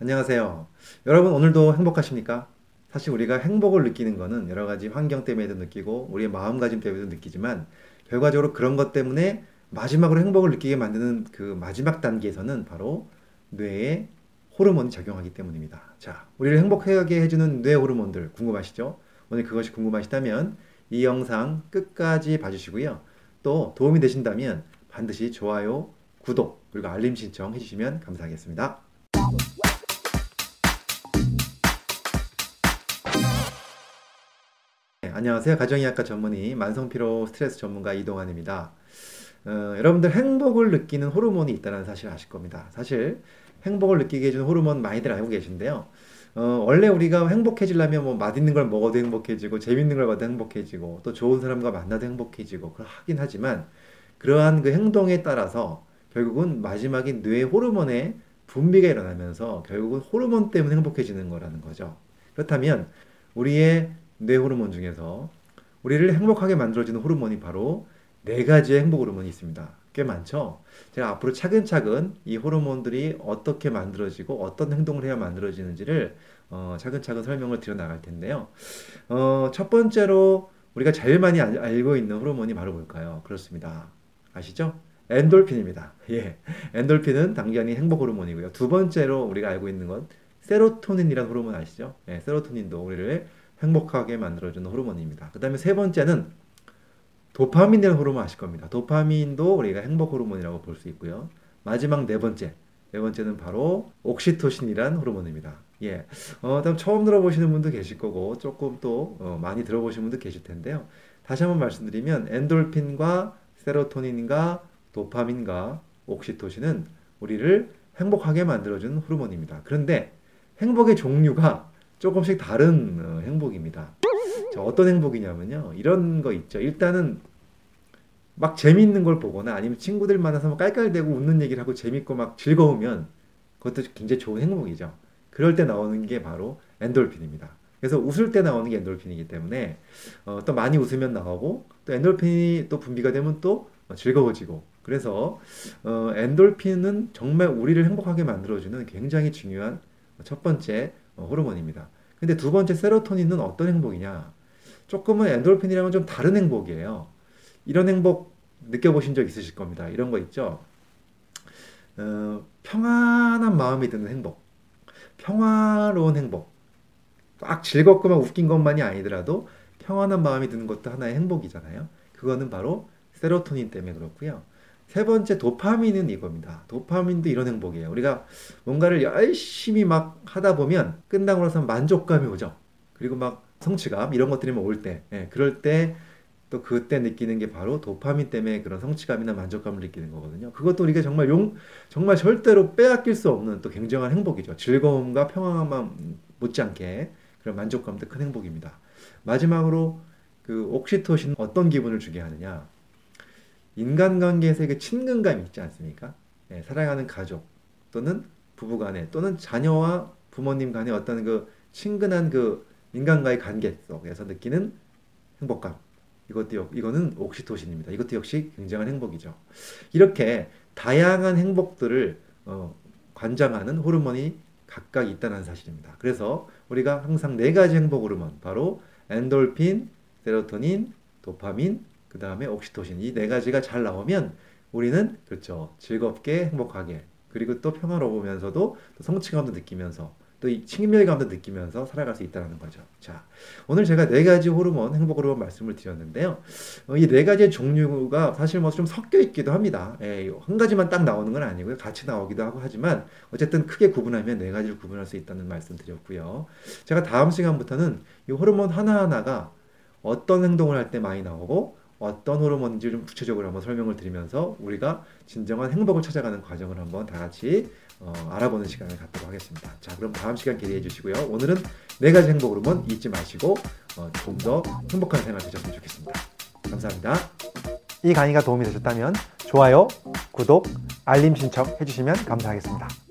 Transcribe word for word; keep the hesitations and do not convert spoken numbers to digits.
안녕하세요. 여러분 오늘도 행복하십니까? 사실 우리가 행복을 느끼는 것은 여러 가지 환경 때문에도 느끼고 우리의 마음가짐 때문에도 느끼지만 결과적으로 그런 것 때문에 마지막으로 행복을 느끼게 만드는 그 마지막 단계에서는 바로 뇌의 호르몬이 작용하기 때문입니다. 자, 우리를 행복하게 해주는 뇌 호르몬들 궁금하시죠? 오늘 그것이 궁금하시다면 이 영상 끝까지 봐주시고요. 또 도움이 되신다면 반드시 좋아요, 구독, 그리고 알림 신청 해주시면 감사하겠습니다. 네, 안녕하세요. 가정의학과 전문의, 만성피로 스트레스 전문가 이동환입니다. 어, 여러분들 행복을 느끼는 호르몬이 있다는 사실 아실 겁니다. 사실 행복을 느끼게 해주는 호르몬 많이들 알고 계신데요. 어, 원래 우리가 행복해지려면 뭐 맛있는 걸 먹어도 행복해지고 재밌는 걸 봐도 행복해지고 또 좋은 사람과 만나도 행복해지고 하긴 하지만 그러한 그 행동에 따라서 결국은 마지막인 뇌 호르몬의 분비가 일어나면서 결국은 호르몬 때문에 행복해지는 거라는 거죠. 그렇다면 우리의 뇌 호르몬 중에서 우리를 행복하게 만들어주는 호르몬이 바로 네 가지의 행복 호르몬이 있습니다. 꽤 많죠? 제가 앞으로 차근차근 이 호르몬들이 어떻게 만들어지고 어떤 행동을 해야 만들어지는지를 어, 차근차근 설명을 드려 나갈 텐데요. 어, 첫 번째로 우리가 제일 많이 알, 알고 있는 호르몬이 바로 뭘까요? 그렇습니다. 아시죠? 엔돌핀입니다. 예, 엔돌핀은 당연히 행복 호르몬이고요. 두 번째로 우리가 알고 있는 건 세로토닌이라는 호르몬 아시죠? 예, 세로토닌도 우리를 행복하게 만들어주는 호르몬입니다. 그 다음에 세 번째는 도파민이라는 호르몬 아실 겁니다. 도파민도 우리가 행복 호르몬이라고 볼 수 있고요. 마지막 네 번째, 네 번째는 바로 옥시토신이란 호르몬입니다. 예, 어, 다음 처음 들어보시는 분도 계실 거고 조금 또 어, 많이 들어보신 분도 계실 텐데요. 다시 한번 말씀드리면 엔돌핀과 세로토닌과 도파민과 옥시토신은 우리를 행복하게 만들어주는 호르몬입니다. 그런데 행복의 종류가 조금씩 다른 어, 행복입니다. 자, 어떤 행복이냐면요, 이런 거 있죠. 일단은 막 재미있는 걸 보거나 아니면 친구들 만나서 막 깔깔대고 웃는 얘기를 하고 재밌고 막 즐거우면 그것도 굉장히 좋은 행복이죠. 그럴 때 나오는 게 바로 엔돌핀입니다. 그래서 웃을 때 나오는 게 엔돌핀이기 때문에 어, 또 많이 웃으면 나오고 또 엔돌핀이 또 분비가 되면 또 즐거워지고, 그래서 어, 엔돌핀은 정말 우리를 행복하게 만들어주는 굉장히 중요한 첫 번째 어, 호르몬입니다. 근데 두 번째 세로토닌은 어떤 행복이냐? 조금은 엔돌핀이랑은 좀 다른 행복이에요. 이런 행복 느껴보신 적 있으실 겁니다. 이런 거 있죠? 어, 평안한 마음이 드는 행복, 평화로운 행복, 막 즐겁고 막 웃긴 것만이 아니더라도 평안한 마음이 드는 것도 하나의 행복이잖아요. 그거는 바로 세로토닌 때문에 그렇고요. 세 번째 도파민은 이겁니다. 도파민도 이런 행복이에요. 우리가 뭔가를 열심히 막 하다 보면 끝나고 나서 만족감이 오죠. 그리고 막 성취감 이런 것들이 올 때, 예, 그럴 때 또 그때 느끼는 게 바로 도파민 때문에 그런 성취감이나 만족감을 느끼는 거거든요. 그것도 우리가 정말 용 정말 절대로 빼앗길 수 없는 또 굉장한 행복이죠. 즐거움과 평안함만 못지않게 그런 만족감도 큰 행복입니다. 마지막으로 그 옥시토신은 어떤 기분을 주게 하느냐? 인간관계에서의 그 친근감이 있지 않습니까? 예, 사랑하는 가족 또는 부부 간에 또는 자녀와 부모님 간의 어떤 그 친근한 그 인간과의 관계 속에서 느끼는 행복감, 이것도 이거는 옥시토신입니다. 이것도 역시 굉장한 행복이죠. 이렇게 다양한 행복들을 어, 관장하는 호르몬이 각각 있다는 사실입니다. 그래서 우리가 항상 네 가지 행복 호르몬, 바로 엔돌핀, 세로토닌, 도파민, 그 다음에 옥시토신, 이 네 가지가 잘 나오면 우리는 그렇죠, 즐겁게 행복하게, 그리고 또 평화로우면서도 또 성취감도 느끼면서 또 이 친밀감도 느끼면서 살아갈 수 있다는 거죠. 자, 오늘 제가 네 가지 호르몬, 행복 호르몬 말씀을 드렸는데요. 어, 이 네 가지의 종류가 사실 뭐 좀 섞여 있기도 합니다. 예, 한 가지만 딱 나오는 건 아니고요. 같이 나오기도 하고 하지만 어쨌든 크게 구분하면 네 가지를 구분할 수 있다는 말씀 드렸고요. 제가 다음 시간부터는 이 호르몬 하나하나가 어떤 행동을 할 때 많이 나오고 어떤 호르몬인지 좀 구체적으로 한번 설명을 드리면서 우리가 진정한 행복을 찾아가는 과정을 한번 다 같이 어, 알아보는 시간을 갖도록 하겠습니다. 자, 그럼 다음 시간 기대해 주시고요. 오늘은 네 가지 행복 호르몬 잊지 마시고 어, 조금 더 행복한 생활 되셨으면 좋겠습니다. 감사합니다. 이 강의가 도움이 되셨다면 좋아요, 구독, 알림 신청 해주시면 감사하겠습니다.